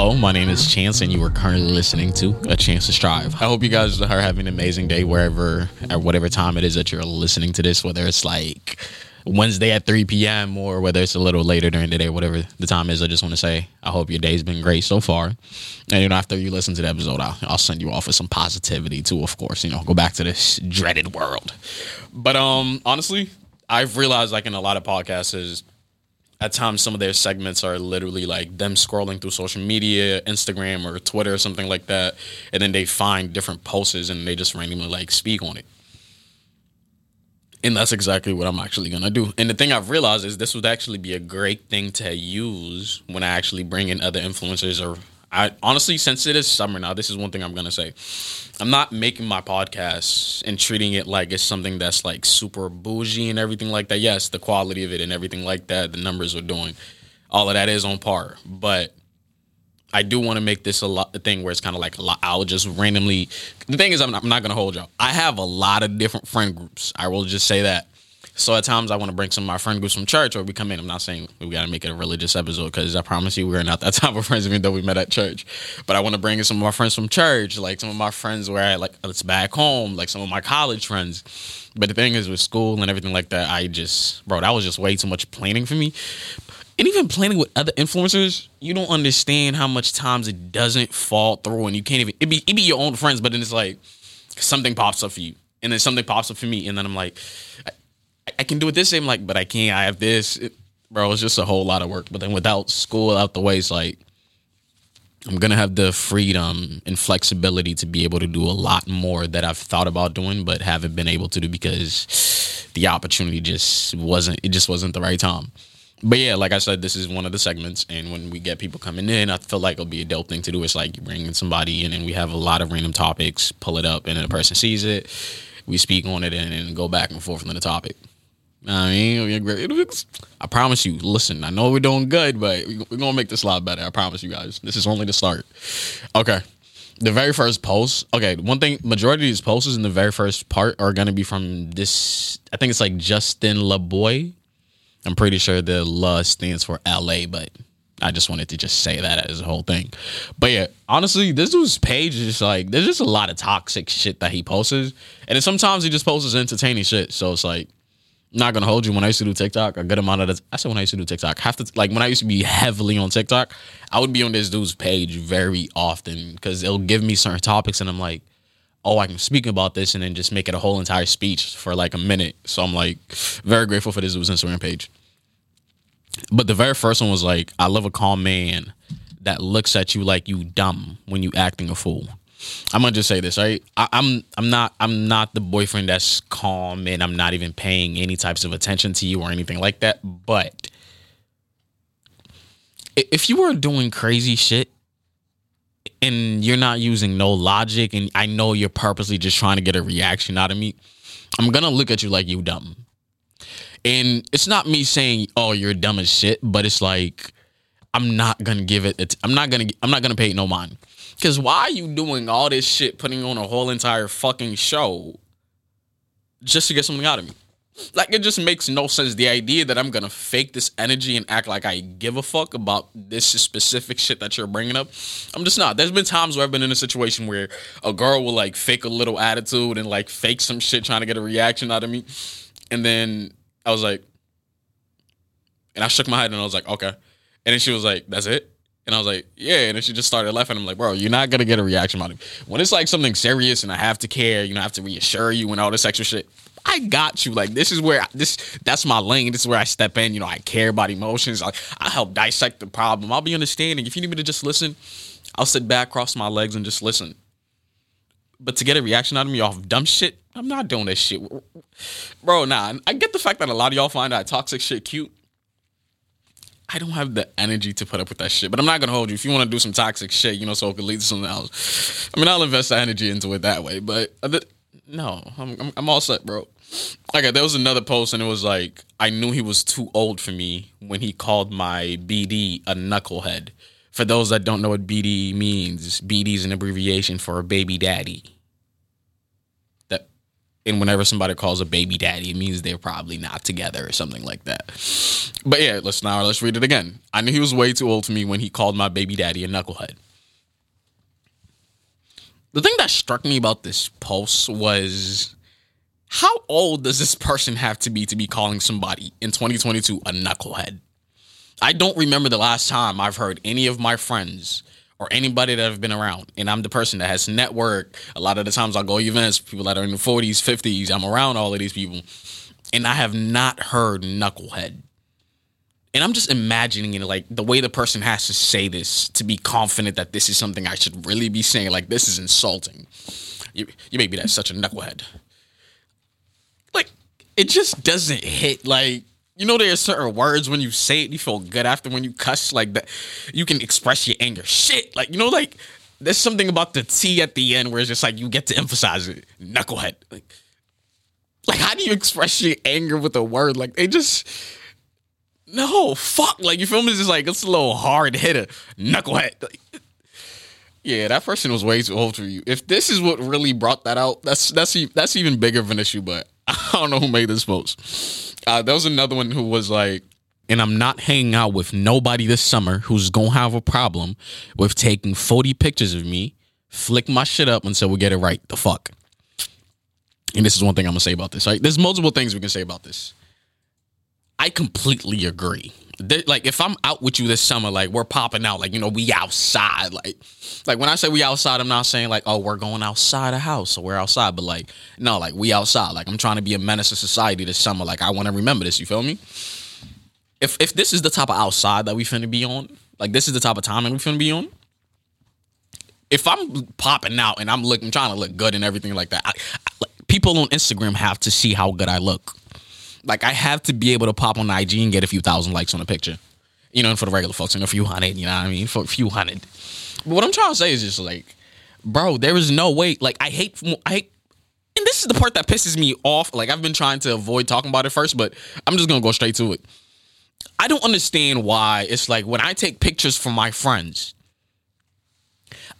Hello, my name is Chance, and you are currently listening to A Chance to Strive. I hope you guys are having an amazing day wherever, at whatever time it is that you're listening to this, whether it's like Wednesday at 3 p.m. or whether it's a little later during the day, whatever the time is. I just want to say I hope your day's been great so far. And, you know, after you listen to the episode, I'll send you off with some positivity too, of course. You know, go back to this dreaded world. But honestly, I've realized, like, in a lot of podcasts is at times some of their segments are literally like them scrolling through social media, Instagram or Twitter or something like that, and then they find different posts and they just randomly like speak on it. And that's exactly what I'm actually going to do. And the thing I've realized is this would actually be a great thing to use when I actually bring in other influencers. Or I honestly, since it is summer now, this is one thing I'm going to say. I'm not making my podcast and treating it like it's something that's like super bougie and everything like that. Yes, the quality of it and everything like that, the numbers we're doing, all of that is on par. But I do want to make this a thing where it's kind of like I'll just randomly. The thing is, I'm not going to hold y'all. I have a lot of different friend groups. I will just say that. So at times I want to bring some of my friend groups from church or we come in. I'm not saying we got to make it a religious episode because I promise you we're not that type of friends, even though we met at church. But I want to bring in some of my friends from church, like some of my friends where I like it's back home, like some of my college friends. But the thing is with school and everything like that, that was just way too much planning for me. And even planning with other influencers, you don't understand how much times it doesn't fall through and you can't even, it'd be your own friends, but then it's like something pops up for you and then something pops up for me. And then I'm like, I can do it this same, like, but I can't, I have this. It's just a whole lot of work. But then without school out the way, it's like, I'm going to have the freedom and flexibility to be able to do a lot more that I've thought about doing, but haven't been able to do because the opportunity just wasn't the right time. But yeah, like I said, this is one of the segments, and when we get people coming in, I feel like it'll be a dope thing to do. It's like you bring in somebody, and then we have a lot of random topics, pull it up, and then the person sees it, we speak on it, and then go back and forth on the topic. I mean, I promise you, listen, I know we're doing good, but we're going to make this a lot better. I promise you guys. This is only the start. Okay. The very first post. Okay, one thing, majority of these posts in the very first part are going to be from this, I think it's like Justin LaBoy. I'm pretty sure the LA stands for LA, but I just wanted to just say that as a whole thing. But yeah, honestly, this dude's page is just like, there's just a lot of toxic shit that he posts. And then sometimes he just posts entertaining shit. So it's like, not going to hold you. When I used to do TikTok, a good amount of the, I said when I used to do TikTok, when I used to be heavily on TikTok, I would be on this dude's page very often because it'll give me certain topics and I'm like, oh, I can speak about this and then just make it a whole entire speech for like a minute. So I'm like very grateful for this dude's Instagram page. But the very first one was like, I love a calm man that looks at you like you dumb when you acting a fool. I'm going to just say this, right? I'm not the boyfriend that's calm and I'm not even paying any types of attention to you or anything like that. But if you were doing crazy shit, and you're not using no logic, and I know you're purposely just trying to get a reaction out of me, I'm going to look at you like you dumb. And it's not me saying, oh, you're dumb as shit, but it's like, I'm not going to give it, I'm not going to pay it no mind. Because why are you doing all this shit, putting on a whole entire fucking show just to get something out of me? Like, it just makes no sense. The idea that I'm going to fake this energy and act like I give a fuck about this specific shit that you're bringing up, I'm just not. There's been times where I've been in a situation where a girl will, like, fake a little attitude and, like, fake some shit trying to get a reaction out of me. And then I was like, and I shook my head and I was like, okay. And then she was like, that's it? And I was like, yeah. And then she just started laughing. I'm like, bro, you're not going to get a reaction out of me. When it's, like, something serious and I have to care, you know, I have to reassure you and all this extra shit, I got you. Like, this is where that's my lane. This is where I step in. You know, I care about emotions. I help dissect the problem. I'll be understanding. If you need me to just listen, I'll sit back, cross my legs, and just listen. But to get a reaction out of me off dumb shit, I'm not doing that shit. Bro, nah. I get the fact that a lot of y'all find that toxic shit cute. I don't have the energy to put up with that shit. But I'm not going to hold you. If you want to do some toxic shit, you know, so it could lead to something else, I mean, I'll invest the energy into it that way. But no, I'm all set, bro. Okay, there was another post, and it was like, I knew he was too old for me when he called my BD a knucklehead. For those that don't know what BD means, BD is an abbreviation for a baby daddy. That And whenever somebody calls a baby daddy, it means they're probably not together or something like that. But yeah, let's read it again. I knew he was way too old for me when he called my baby daddy a knucklehead. The thing that struck me about this post was, how old does this person have to be calling somebody in 2022 a knucklehead? I don't remember the last time I've heard any of my friends or anybody that I've been around. And I'm the person that has network. A lot of the times I go events, people that are in the 40s, 50s. I'm around all of these people. And I have not heard knucklehead. And I'm just imagining it, like the way the person has to say this to be confident that this is something I should really be saying. Like, this is insulting. You make me that such a knucklehead. Like, it just doesn't hit. Like, you know, there are certain words when you say it, you feel good after. When you cuss, like that, you can express your anger. Shit. Like, you know, like there's something about the T at the end where it's just like you get to emphasize it. Knucklehead. Like how do you express your anger with a word? Like, they just... No, fuck. Like, you feel me? It's just like, it's a little hard hitter. Knucklehead. Like, yeah, that person was way too old for you. If this is what really brought that out, that's even bigger of an issue, but I don't know who made this post. There was another one who was like, and I'm not hanging out with nobody this summer who's going to have a problem with taking 40 pictures of me, flick my shit up until we get it right. The fuck. And this is one thing I'm going to say about this. Right? There's multiple things we can say about this. I completely agree. Like, if I'm out with you this summer, like, we're popping out. Like, you know, we outside. Like when I say we outside, I'm not saying, like, oh, we're going outside the house or we're outside. But, like, no, like, we outside. Like, I'm trying to be a menace to society this summer. Like, I want to remember this. You feel me? If this is the type of outside that we finna be on, like, this is the type of time that we finna be on, if I'm popping out and I'm trying to look good and everything like that, people on Instagram have to see how good I look. Like, I have to be able to pop on IG and get a few thousand likes on a picture. You know, and for the regular folks, and a few hundred, you know what I mean? For a few hundred. But what I'm trying to say is just like, bro, there is no way. Like, I hate, and this is the part that pisses me off. Like, I've been trying to avoid talking about it first, but I'm just going to go straight to it. I don't understand why it's like when I take pictures from my friends,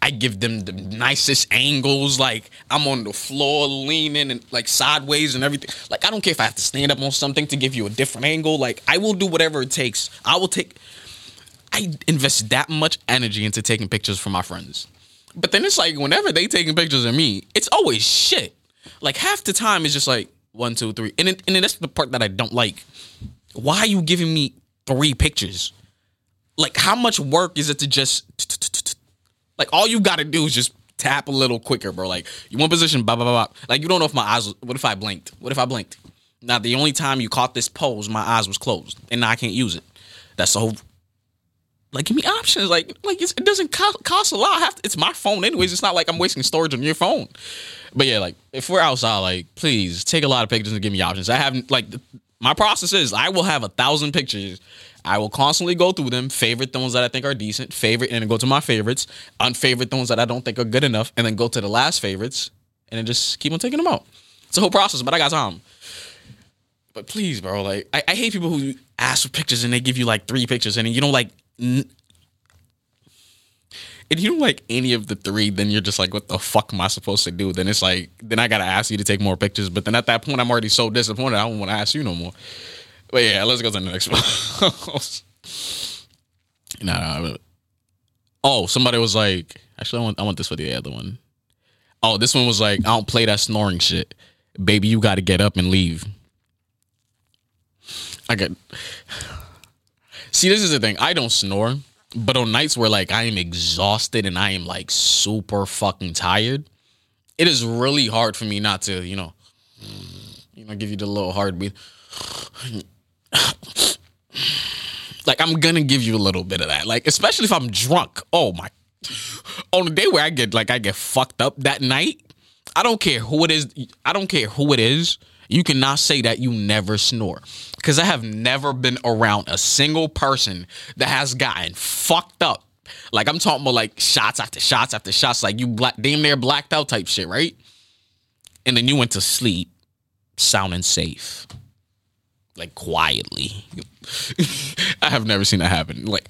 I give them the nicest angles, like I'm on the floor leaning and like sideways and everything. Like, I don't care if I have to stand up on something to give you a different angle. Like, I will do whatever it takes. I invest that much energy into taking pictures from my friends. But then it's like whenever they taking pictures of me, it's always shit. Like, half the time it's just like 1, 2, 3. And then that's the part that I don't like. Why are you giving me 3 pictures? Like, how much work is it to just... Like, all you got to do is just tap a little quicker, bro. Like, you want position, blah, blah, blah, blah. Like, you don't know if my eyes was... What if I blinked? Now, the only time you caught this pose, my eyes was closed. And now I can't use it. That's the whole... Like, give me options. Like it doesn't cost a lot. It's my phone anyways. It's not like I'm wasting storage on your phone. But, yeah, like, if we're outside, like, please take a lot of pictures and give me options. I haven't... Like, my process is I will have 1,000 pictures... I will constantly go through them, favorite the ones that I think are decent, favorite, and then go to my favorites, unfavorite the ones that I don't think are good enough, and then go to the last favorites, and then just keep on taking them out. It's a whole process, but I got time. But please, bro, like, I hate people who ask for pictures and they give you like 3 pictures, and you don't like, if you don't like any of the 3, then you're just like, what the fuck am I supposed to do? Then it's like, then I gotta ask you to take more pictures, but then at that point, I'm already so disappointed, I don't want to ask you no more. But yeah, let's go to the next one. Nah. Oh, somebody was like, actually, I want this for the other one. Oh, this one was like, I don't play that snoring shit. Baby, you got to get up and leave. See, this is the thing. I don't snore, but on nights where like I am exhausted and I am like super fucking tired, it is really hard for me not to, you know, give you the little heartbeat. Like, I'm gonna give you a little bit of that. Like, especially if I'm drunk. Oh my. On the day where I get fucked up that night, I don't care who it is, you cannot say that you never snore, because I have never been around a single person that has gotten fucked up. Like, I'm talking about like shots after shots after shots, like you damn near blacked out type shit, right? And then you went to sleep sounding safe. Like, quietly. I have never seen that happen. Like,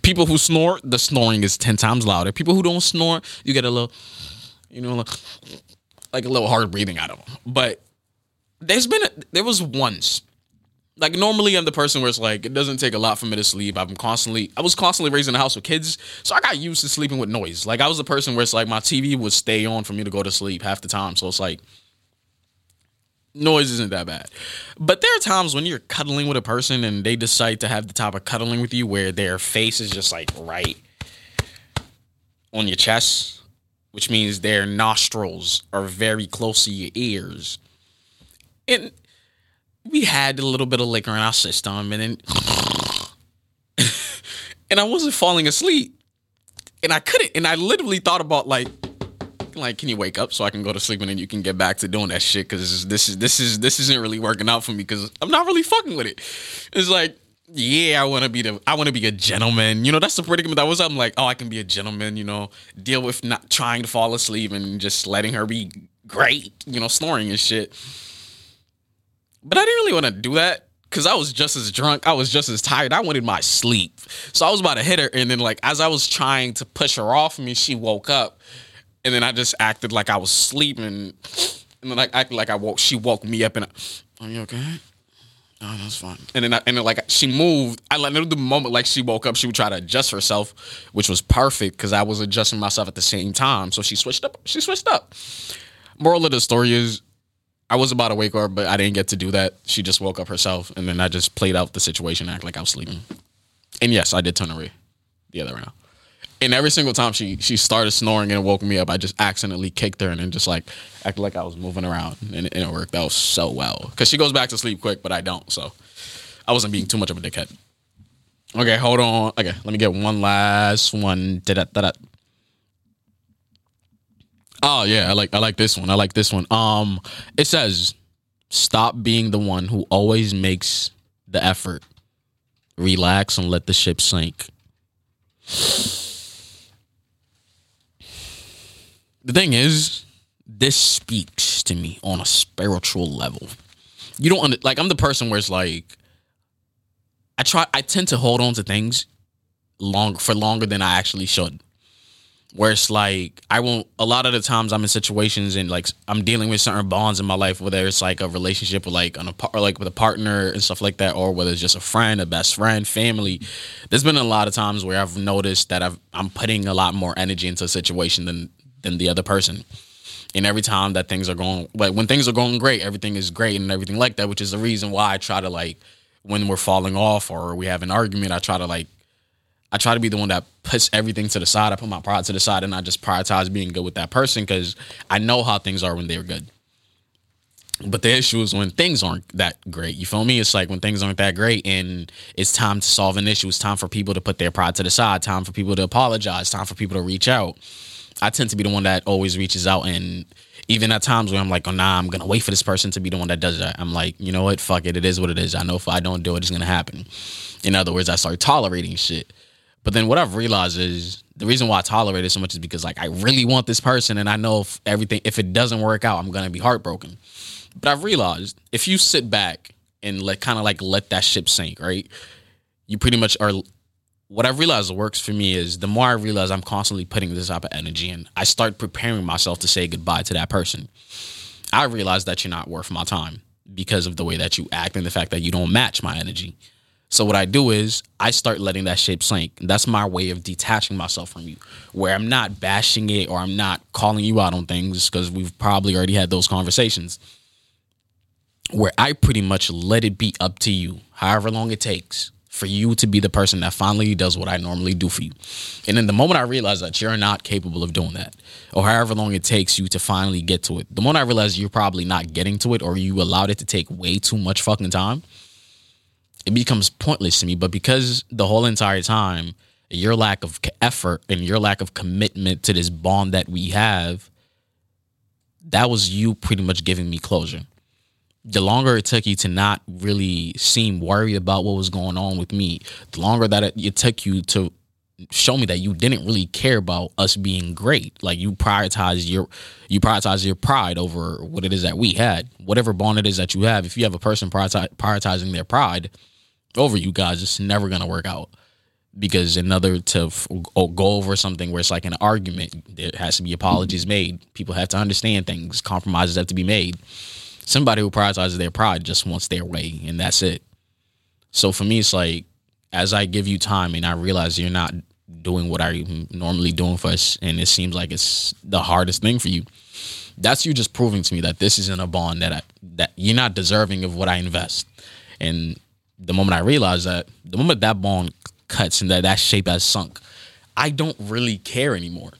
people who snore, the snoring is 10 times louder. People who don't snore, you get a little, like a little hard breathing out of them. But there was once. Like, normally I'm the person where it's like, it doesn't take a lot for me to sleep. I was constantly raising the house with kids, so I got used to sleeping with noise. Like, I was the person where it's like my TV would stay on for me to go to sleep half the time. So it's like, noise isn't that bad. But there are times when you're cuddling with a person and they decide to have the type of cuddling with you where their face is just like right on your chest, which means their nostrils are very close to your ears. And we had a little bit of liquor in our system, and then and I wasn't falling asleep, and I couldn't. And I literally thought about like, can you wake up so I can go to sleep, and then you can get back to doing that shit? Because this isn't really working out for me. Because I'm not really fucking with it. It's like, yeah, I want to be a gentleman. You know, that's the predicament I was. I'm like, oh, I can be a gentleman. You know, deal with not trying to fall asleep and just letting her be great. You know, snoring and shit. But I didn't really want to do that because I was just as drunk. I was just as tired. I wanted my sleep. So I was about to hit her. And then, like, as I was trying to push her off me, she woke up. And then I just acted like I was sleeping. And then I acted like I woke. She woke me up. And are you okay? Oh, that's fine. And then she moved. I like the moment like she woke up, she would try to adjust herself, which was perfect because I was adjusting myself at the same time. So she switched up. Moral of the story is, I was about to wake her up, but I didn't get to do that. She just woke up herself, and then I just played out the situation, act like I was sleeping. And yes, I did turn away the other round. And every single time she started snoring and woke me up, I just accidentally kicked her and then just like acted like I was moving around, and it worked out so well. Because she goes back to sleep quick, but I don't, so I wasn't being too much of a dickhead. Okay, hold on. Okay, let me get one last one. Oh, yeah, I like this one. It says, stop being the one who always makes the effort. Relax and let the ship sink. The thing is, this speaks to me on a spiritual level. You don't, I'm the person where it's like, I tend to hold on to things longer than I actually should. Where it's like, a lot of the times I'm in situations and like I'm dealing with certain bonds in my life, whether it's like a relationship with like with a partner and stuff like that, or whether it's just a friend, a best friend, family. There's been a lot of times where I've noticed that I'm putting a lot more energy into a situation than the other person. And every time that things are going, like when things are going great, everything is great and everything like that, which is the reason why I try to like, when we're falling off or we have an argument, I try to be the one that puts everything to the side. I put my pride to the side, and I just prioritize being good with that person because I know how things are when they're good. But the issue is when things aren't that great. You feel me? It's like when things aren't that great and it's time to solve an issue. It's time for people to put their pride to the side, time for people to apologize, time for people to reach out. I tend to be the one that always reaches out. And even at times where I'm like, oh, nah, I'm going to wait for this person to be the one that does that. I'm like, you know what? Fuck it. It is what it is. I know if I don't do it, it's going to happen. In other words, I start tolerating shit. But then what I've realized is the reason why I tolerate it so much is because like I really want this person, and I know if it doesn't work out, I'm going to be heartbroken. But I've realized if you sit back and let that ship sink, right? You pretty much are. What I've realized works for me is the more I realize I'm constantly putting this type of energy in, I start preparing myself to say goodbye to that person. I realize that you're not worth my time because of the way that you act and the fact that you don't match my energy. So what I do is I start letting that ship sink. That's my way of detaching myself from you, where I'm not bashing it or I'm not calling you out on things because we've probably already had those conversations, where I pretty much let it be up to you, however long it takes for you to be the person that finally does what I normally do for you. And then the moment I realize that you're not capable of doing that, or however long it takes you to finally get to it, the moment I realize you're probably not getting to it or you allowed it to take way too much fucking time, it becomes pointless to me. But because the whole entire time, your lack of effort and your lack of commitment to this bond that we have, that was you pretty much giving me closure. The longer it took you to not really seem worried about what was going on with me, the longer that it took you to show me that you didn't really care about us being great. Like you prioritize your pride over what it is that we had, whatever bond it is that you have. If you have a person prioritizing their pride over you guys, it's never going to work out. because another go over something where it's like an argument, there has to be apologies made. People have to understand things. Compromises have to be made. Somebody who prioritizes their pride just wants their way, and that's it. So for me, it's like, as I give you time and I realize you're not doing what I'm normally doing for us, and it seems like it's the hardest thing for you, that's you just proving to me that this isn't a bond, that you're not deserving of what I invest. And the moment I realize that, the moment that bond cuts and that shape has sunk, I don't really care anymore.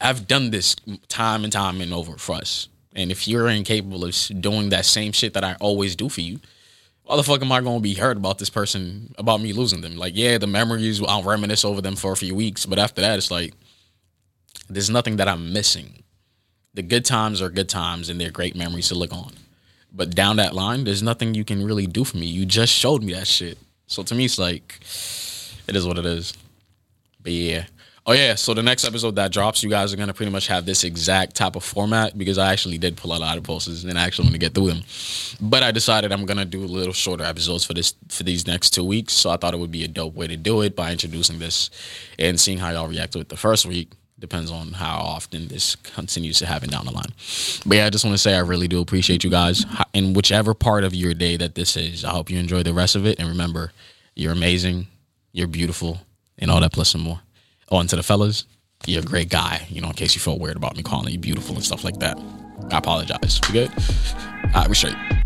I've done this time and over for us. And if you're incapable of doing that same shit that I always do for you, why the fuck am I going to be hurt about this person, about me losing them? Like, yeah, the memories, I'll reminisce over them for a few weeks. But after that, it's like, there's nothing that I'm missing. The good times are good times and they're great memories to look on. But down that line, there's nothing you can really do for me. You just showed me that shit. So to me, it's like, it is what it is. But yeah. Oh yeah, so the next episode that drops, you guys are going to pretty much have this exact type of format, because I actually did pull out a lot of posts and I actually want to get through them. But I decided I'm going to do a little shorter episodes for these next 2 weeks. So I thought it would be a dope way to do it by introducing this and seeing how y'all react to it the first week. Depends on how often this continues to happen down the line. But yeah, I just want to say I really do appreciate you guys. In whichever part of your day that this is, I hope you enjoy the rest of it. And remember, you're amazing, you're beautiful, and all that plus and more. Oh, and to the fellas, you're a great guy. You know, in case you feel weird about me calling you beautiful and stuff like that, I apologize. We good? All right, we straight.